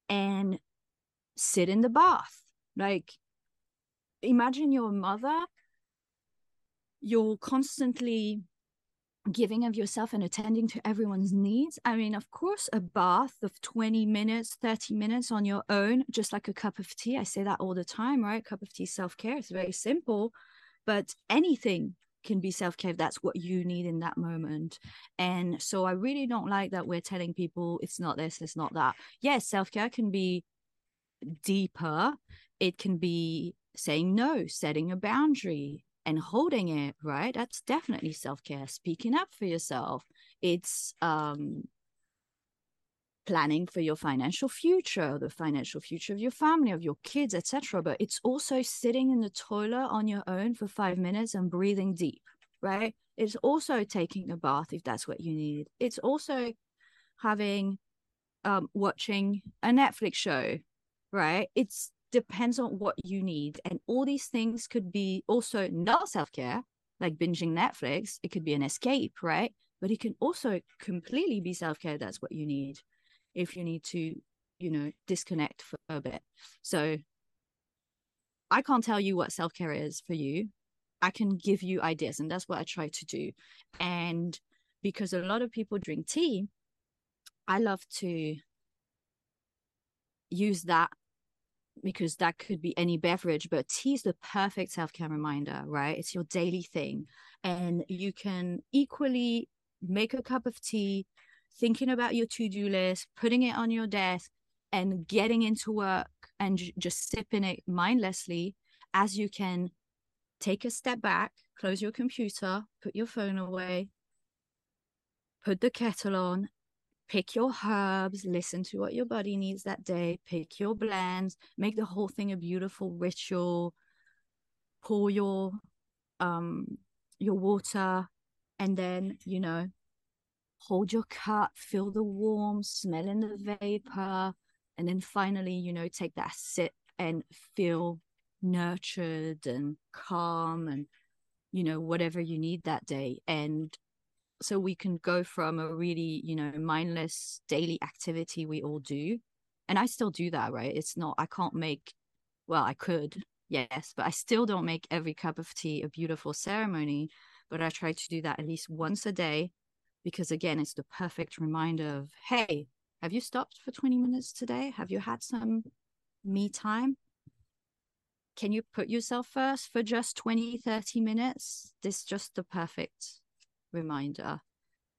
and sit in the bath. Like, imagine you're a mother. You're constantly giving of yourself and attending to everyone's needs. I mean, of course, a bath of 20 minutes, 30 minutes on your own, just like a cup of tea. I say that all the time, right? Cup of tea, self-care. It's very simple, but anything can be self-care if that's what you need in that moment. And so I really don't like that we're telling people it's not this, it's not that. Yes, self-care can be deeper. It can be saying no, setting a boundary, and holding it, right? That's definitely self-care. Speaking up for yourself. It's planning for your financial future, the financial future of your family, of your kids, etc. But it's also sitting in the toilet on your own for 5 minutes and breathing deep, right? It's also taking a bath if that's what you need. It's also having, watching a Netflix show, right? It's depends on what you need. And all these things could be also not self-care, like binging Netflix. It could be an escape, right? But it can also completely be self-care. That's what you need if you need to, you know, disconnect for a bit. So I can't tell you what self-care is for you. I can give you ideas, and that's what I try to do. And because a lot of people drink tea, I love to use that, because that could be any beverage, but tea is the perfect self-care reminder, right? It's your daily thing. And you can equally make a cup of tea, thinking about your to-do list, putting it on your desk and getting into work and just sipping it mindlessly, as you can take a step back, close your computer, put your phone away, put the kettle on, pick your herbs, listen to what your body needs that day, pick your blends, make the whole thing a beautiful ritual, pour your water, and then, you know, hold your cup, feel the warmth, smell in the vapor, and then finally, you know, take that sip and feel nurtured and calm and, you know, whatever you need that day. And so we can go from a really, you know, mindless daily activity we all do. And I still do that, right? It's not, I can't make, well, I could, yes, but I still don't make every cup of tea a beautiful ceremony. But I try to do that at least once a day, because again, it's the perfect reminder of, hey, have you stopped for 20 minutes today? Have you had some me time? Can you put yourself first for just 20, 30 minutes? This is just the perfect reminder.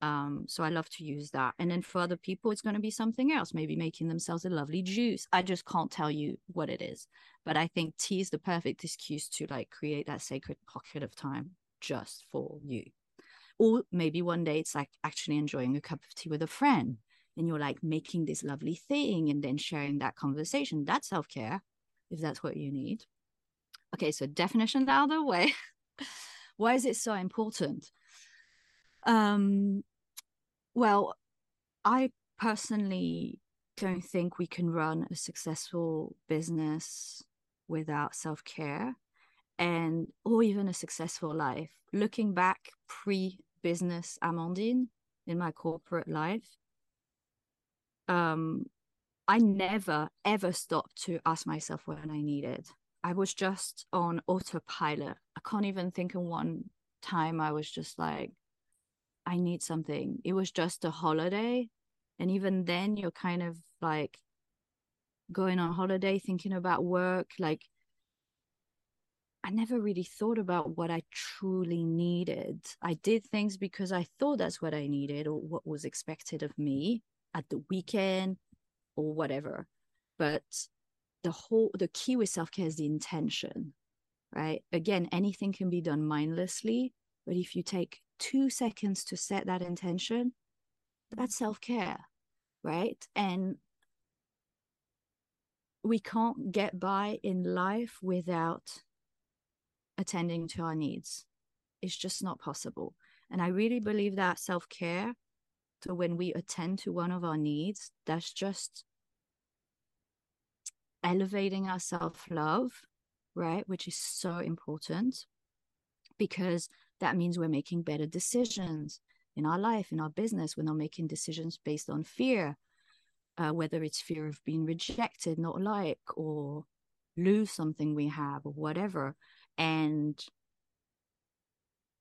So I love to use that. And then for other people, it's going to be something else, maybe making themselves a lovely juice. I just can't tell you what it is. But I think tea is the perfect excuse to like create that sacred pocket of time just for you. Or maybe one day it's like actually enjoying a cup of tea with a friend and you're like making this lovely thing and then sharing that conversation. That's self-care, if that's what you need. Okay, so definition the other way. Why is it so important? Well, I personally don't think we can run a successful business without self-care, and or even a successful life. Looking back pre-business Amandine in my corporate life, I never ever stopped to ask myself what I needed. I was just on autopilot. I can't even think of one time I was just like, I need something. It was just a holiday. And even then you're kind of like going on holiday, thinking about work. Like I never really thought about what I truly needed. I did things because I thought that's what I needed or what was expected of me at the weekend or whatever. But the key with self-care is the intention, right? Again, anything can be done mindlessly, but if you take 2 seconds to set that intention, that's self-care, right? And we can't get by in life without attending to our needs. It's just not possible. And I really believe that self-care, so when we attend to one of our needs, that's just elevating our self-love, right? Which is so important, because that means we're making better decisions in our life, in our business. We're not making decisions based on fear, whether it's fear of being rejected, not liked, or lose something we have or whatever. And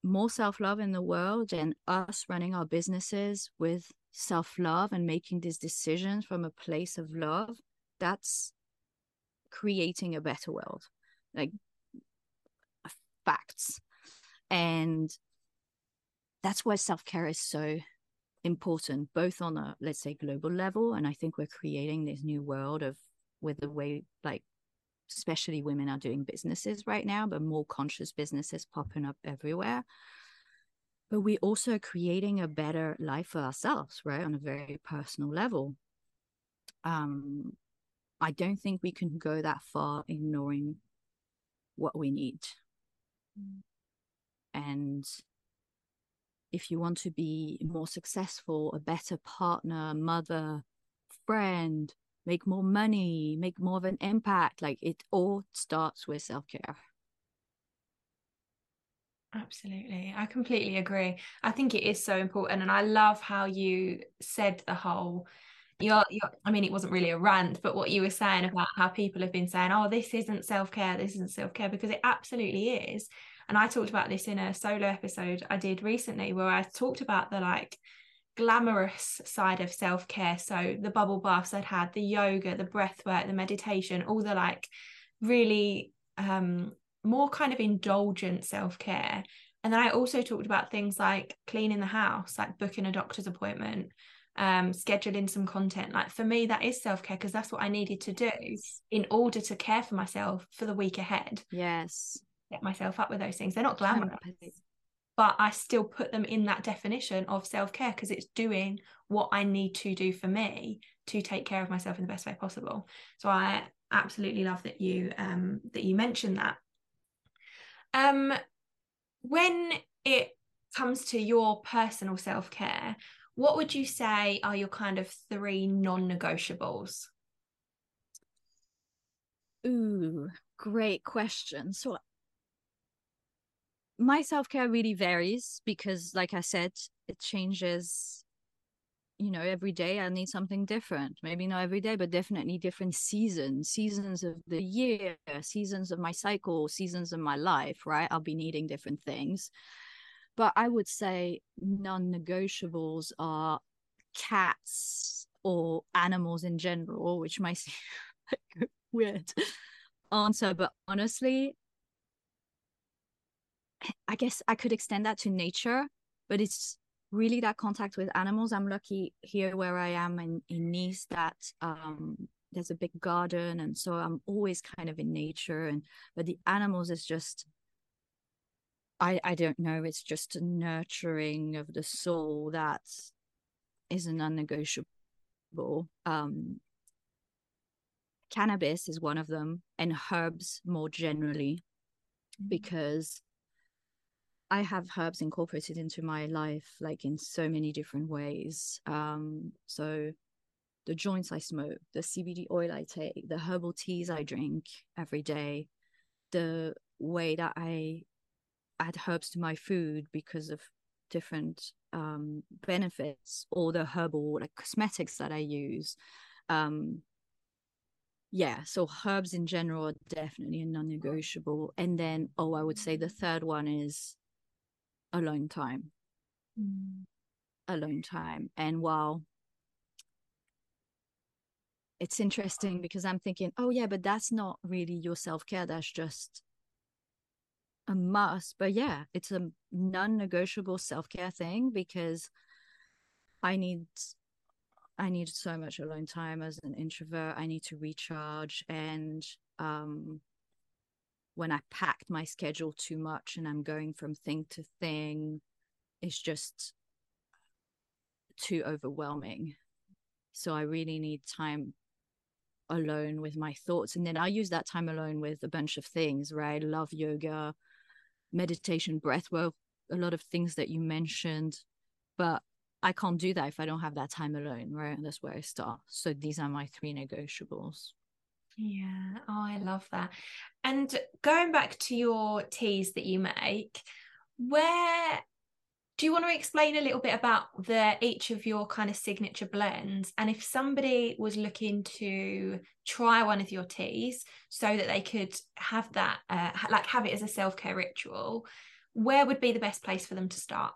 more self-love in the world, and us running our businesses with self-love and making these decisions from a place of love, that's creating a better world, like facts. And that's why self-care is so important, both on a, let's say, global level. And I think we're creating this new world of, with the way, like, especially women are doing businesses right now, but more conscious businesses popping up everywhere. But we're also creating a better life for ourselves, right? On a very personal level. I don't think we can go that far ignoring what we need. And if you want to be more successful, a better partner, mother, friend, make more money, make more of an impact, like it all starts with self-care. Absolutely. I completely agree. I think it is so important. And I love how you said the whole, I mean, it wasn't really a rant, but what you were saying about how people have been saying, oh, this isn't self-care, because it absolutely is. And I talked about this in a solo episode I did recently, where I talked about the, like, glamorous side of self-care. So the bubble baths I'd had, the yoga, the breath work, the meditation, all the like really more kind of indulgent self-care. And then I also talked about things like cleaning the house, like booking a doctor's appointment, scheduling some content. Like for me, that is self-care, because that's what I needed to do in order to care for myself for the week ahead. Yes. Set myself up with those things. They're not glamorous, but I still put them in that definition of self-care because it's doing what I need to do for me to take care of myself in the best way possible. So I absolutely love that you mentioned that. When it comes to your personal self-care, what would you say are your kind of three non-negotiables? Ooh, great question. So my self-care really varies because, like I said, it changes, you know, every day I need something different. Maybe not every day, but definitely different seasons of the year, seasons of my cycle, seasons of my life, right? I'll be needing different things. But I would say non-negotiables are cats or animals in general, which might seem like a weird answer. But honestly, I guess I could extend that to nature, but it's really that contact with animals. I'm lucky here where I am in Nice that there's a big garden. And so I'm always kind of in nature. But the animals is just... I don't know, it's just a nurturing of the soul that is a non-negotiable. Cannabis is one of them, and herbs more generally, because I have herbs incorporated into my life, like in so many different ways. So the joints I smoke, the CBD oil I take, the herbal teas I drink every day, the way that I add herbs to my food because of different benefits, or the herbal like cosmetics that I use. So herbs in general are definitely a non-negotiable. And then I would say the third one is alone time. Alone time. And while it's interesting because I'm thinking, but that's not really your self-care, that's just a must, but it's a non-negotiable self-care thing because I need so much alone time as an introvert. I need to recharge, and when I packed my schedule too much and I'm going from thing to thing, it's just too overwhelming. So I really need time alone with my thoughts, and then I use that time alone with a bunch of things, right? Love yoga, meditation, breath work, a lot of things that you mentioned, but I can't do that if I don't have that time alone, right? That's where I start. So these are my three negotiables. Yeah, I love that. And going back to your teas that you make, where do you want to explain a little bit about each of your kind of signature blends? And if somebody was looking to try one of your teas so that they could have that, have it as a self-care ritual, where would be the best place for them to start?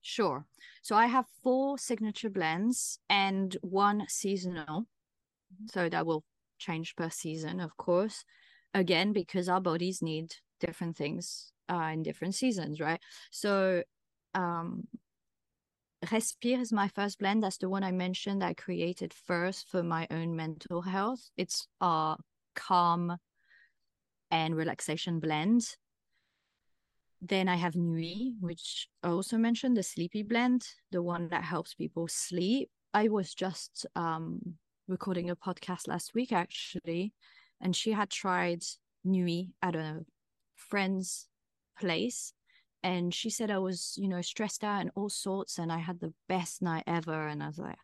Sure. So I have 4 signature blends and 1 seasonal. So that will change per season, of course. Again, because our bodies need different things in different seasons, right? So Respire is my first blend. That's the one I mentioned I created first for my own mental health. It's our calm and relaxation blend. Then I have Nuit, which I also mentioned, the sleepy blend, the one that helps people sleep. I was just recording a podcast last week, actually, and she had tried Nuit at a friend's place, and she said I was, you know, stressed out and all sorts, and I had the best night ever, and I was like,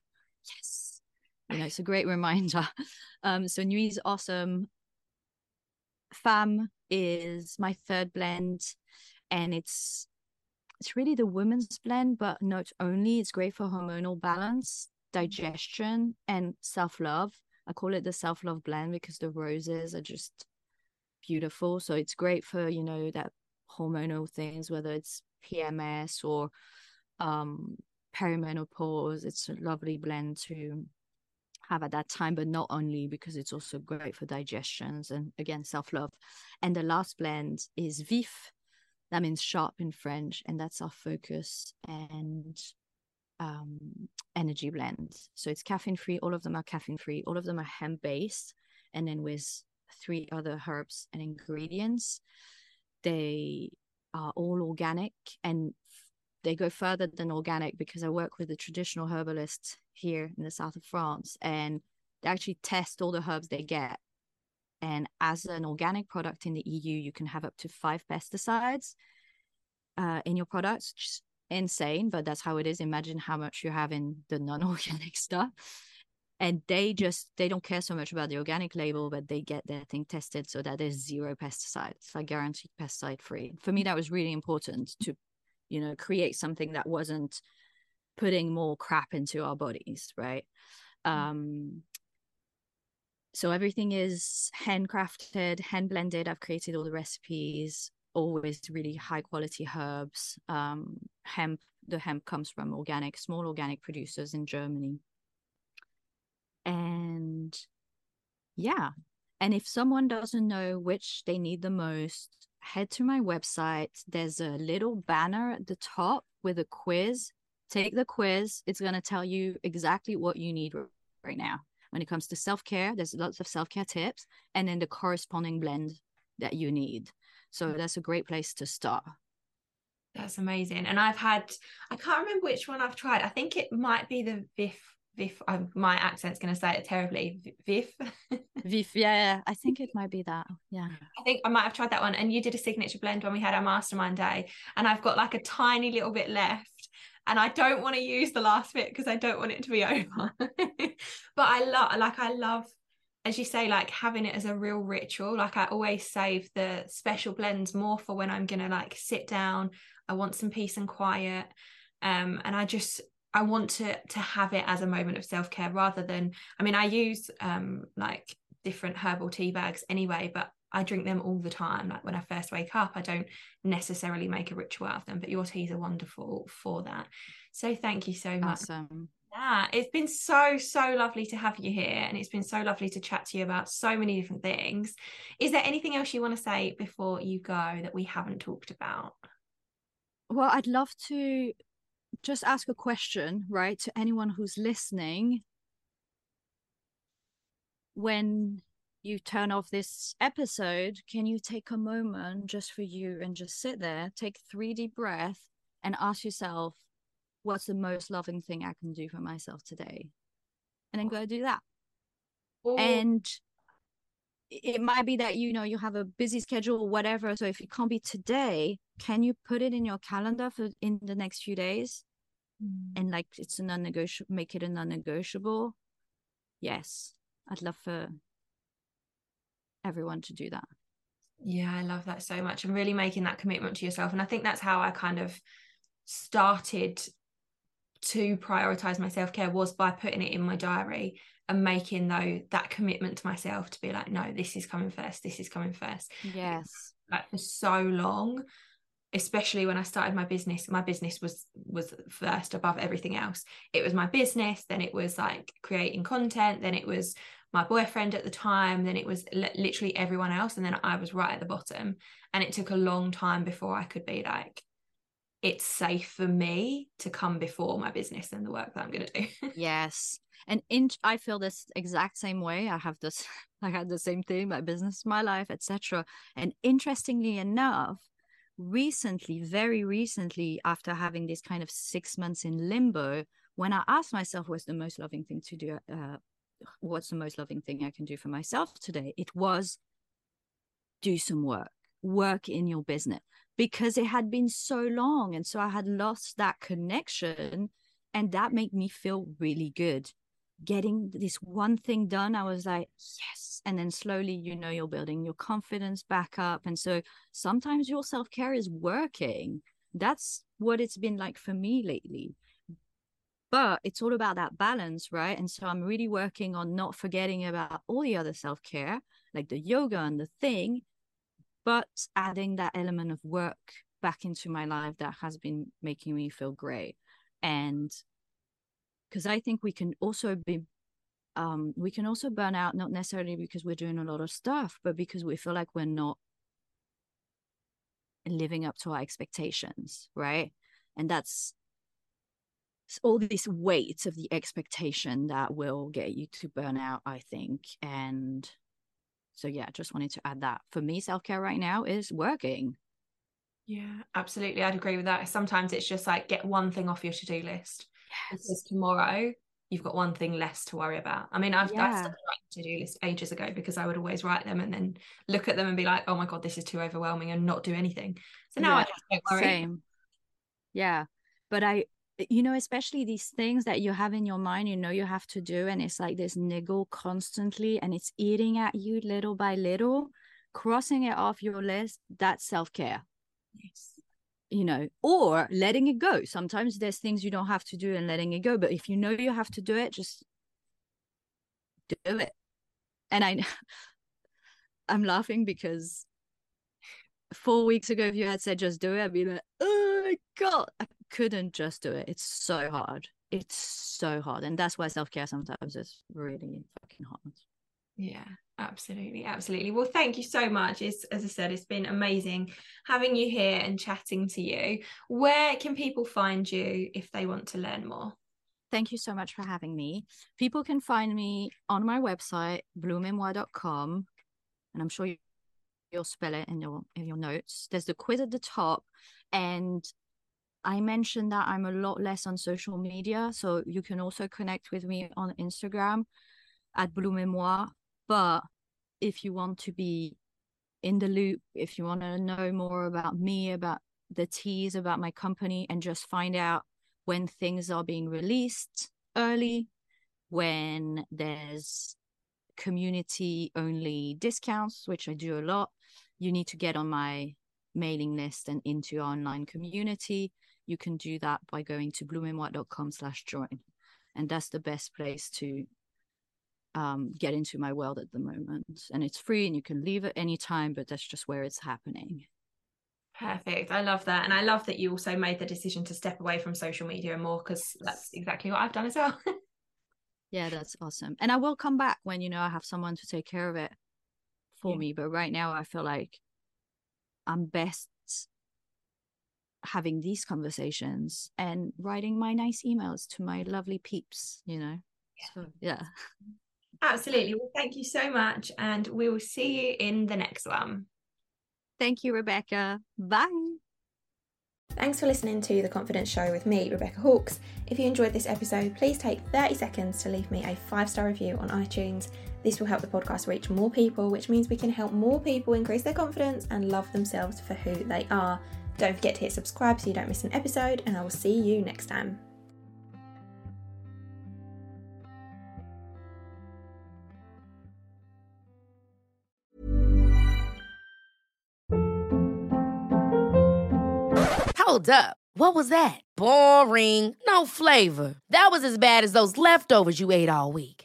yes, you know, it's a great reminder. So Nuit is awesome. Fam is my third blend, and it's really the women's blend, but not only, it's great for hormonal balance, digestion, and self-love. I call it the self-love blend because the roses are just beautiful. So it's great for, you know, that hormonal things, whether it's PMS or perimenopause. It's a lovely blend to have at that time, but not only, because it's also great for digestions and, again, self-love. And the last blend is Vif. That means sharp in French, and that's our focus and energy blend. So it's caffeine-free. All of them are caffeine-free. All of them are hemp-based. And then with 3 other herbs and ingredients, they are all organic, and they go further than organic because I work with the traditional herbalists here in the south of France, and they actually test all the herbs they get. And as an organic product in the EU, you can have up to 5 pesticides in your products, which is insane, but that's how it is. Imagine how much you have in the non-organic stuff. And they don't care so much about the organic label, but they get their thing tested so that there's 0 pesticides, like guaranteed pesticide free. For me, that was really important to, you know, create something that wasn't putting more crap into our bodies, right? So everything is handcrafted, hand blended. I've created all the recipes, always really high quality herbs. Hemp, the hemp comes from small organic producers in Germany. And yeah, and if someone doesn't know which they need the most, head to my website. There's a little banner at the top with a quiz. Take the quiz. It's going to tell you exactly what you need right now. When it comes to self-care, there's lots of self-care tips, and then the corresponding blend that you need. So that's a great place to start. That's amazing. And I can't remember which one I've tried. I think it might be the Vif, my accent's going to say it terribly. Vif, yeah, I think it might be that. Yeah, I think I might have tried that one. And you did a signature blend when we had our mastermind day, and I've got like a tiny little bit left, and I don't want to use the last bit because I don't want it to be over. But I love, as you say, like having it as a real ritual. Like I always save the special blends more for when I'm going to like sit down. I want some peace and quiet, and I want to have it as a moment of self-care rather than, I mean, I use like different herbal tea bags anyway, but I drink them all the time. Like when I first wake up, I don't necessarily make a ritual out of them, but your teas are wonderful for that. So thank you so much. Awesome. Yeah, it's been so lovely to have you here, and it's been so lovely to chat to you about so many different things. Is there anything else you want to say before you go that we haven't talked about? Well, I'd love to just ask a question, right, to anyone who's listening. When you turn off this episode, can you take a moment just for you and just sit there, take 3 deep breaths and ask yourself, what's the most loving thing I can do for myself today? And then go do that. Ooh. And it might be that, you know, you have a busy schedule or whatever. So if it can't be today, can you put it in your calendar for in the next few days? And like it's a non-negotiable, make it a non-negotiable. Yes, I'd love for everyone to do that. Yeah, I love that so much. And really making that commitment to yourself. And I think that's how I kind of started to prioritize my self-care, was by putting it in my diary and making that commitment to myself to be like, no, this is coming first. This is coming first. Yes. Like for so long, especially when I started my business was first above everything else. It was my business, then it was like creating content, then it was my boyfriend at the time, then it was literally everyone else, and then I was right at the bottom. And it took a long time before I could be like, it's safe for me to come before my business and the work that I'm going to do. Yes. And I feel this exact same way. I had the same thing, my business, my life, etc. And interestingly enough, very recently, after having this kind of 6 months in limbo, when I asked myself, what's the most loving thing I can do for myself today? It was do some work in your business, because it had been so long. And so I had lost that connection, and that made me feel really good. Getting this one thing done, I was like, yes. And then slowly, you know, you're building your confidence back up. And so sometimes your self-care is working. That's what it's been like for me lately. But it's all about that balance, right? And so I'm really working on not forgetting about all the other self-care, like the yoga and the thing, but adding that element of work back into my life that has been making me feel great. And because I think we can also be, we can also burn out, not necessarily because we're doing a lot of stuff, but because we feel like we're not living up to our expectations, right? And that's all this weight of the expectation that will get you to burn out, I think. And so, yeah, just wanted to add that. For me, self-care right now is working. Yeah, absolutely. I'd agree with that. Sometimes it's just like get one thing off your to-do list. Yes. Because tomorrow you've got one thing less to worry about. I mean, I've started writing to-do list ages ago because I would always write them and then look at them and be like, oh my God, this is too overwhelming, and not do anything. So now I just don't worry. Same. Yeah. But I, you know, especially these things that you have in your mind, you know, you have to do. And it's like this niggle constantly, and it's eating at you little by little. Crossing it off your list, that's self-care. Yes. You know, or letting it go. Sometimes there's things you don't have to do and letting it go, but if you know you have to do it, just do it. And I'm laughing because 4 weeks ago, if you had said just do it, I'd be like, oh my God, I couldn't just do it. It's so hard. It's so hard. And that's why self-care sometimes is really fucking hard. Yeah, absolutely. Absolutely. Well, thank you so much. It's, as I said, it's been amazing having you here and chatting to you. Where can people find you if they want to learn more? Thank you so much for having me. People can find me on my website, bluememoir.com. And I'm sure you'll spell it in your notes. There's the quiz at the top. And I mentioned that I'm a lot less on social media. So you can also connect with me on Instagram at bluememoir. But if you want to be in the loop, if you want to know more about me, about the teas, about my company, and just find out when things are being released early, when there's community-only discounts, which I do a lot, you need to get on my mailing list and into our online community. You can do that by going to bluememoir.com/join. And that's the best place to get into my world at the moment, and it's free and you can leave at any time, but that's just where it's happening. Perfect. I love that, and I love that you also made the decision to step away from social media more, because that's exactly what I've done as well. Yeah, that's awesome. And I will come back when, you know, I have someone to take care of it for me, but right now I feel like I'm best having these conversations and writing my nice emails to my lovely peeps, you know. So, yeah. Absolutely. Well, thank you so much, and we will see you in the next one. Thank you, Rebecca. Bye. Thanks for listening to The Confidence Show with me, Rebecca Hawkes. If you enjoyed this episode, please take 30 seconds to leave me a 5-star review on iTunes. This will help the podcast reach more people, which means we can help more people increase their confidence and love themselves for who they are. Don't forget to hit subscribe so you don't miss an episode, and I will see you next time. Hold up. What was that? Boring. No flavor. That was as bad as those leftovers you ate all week.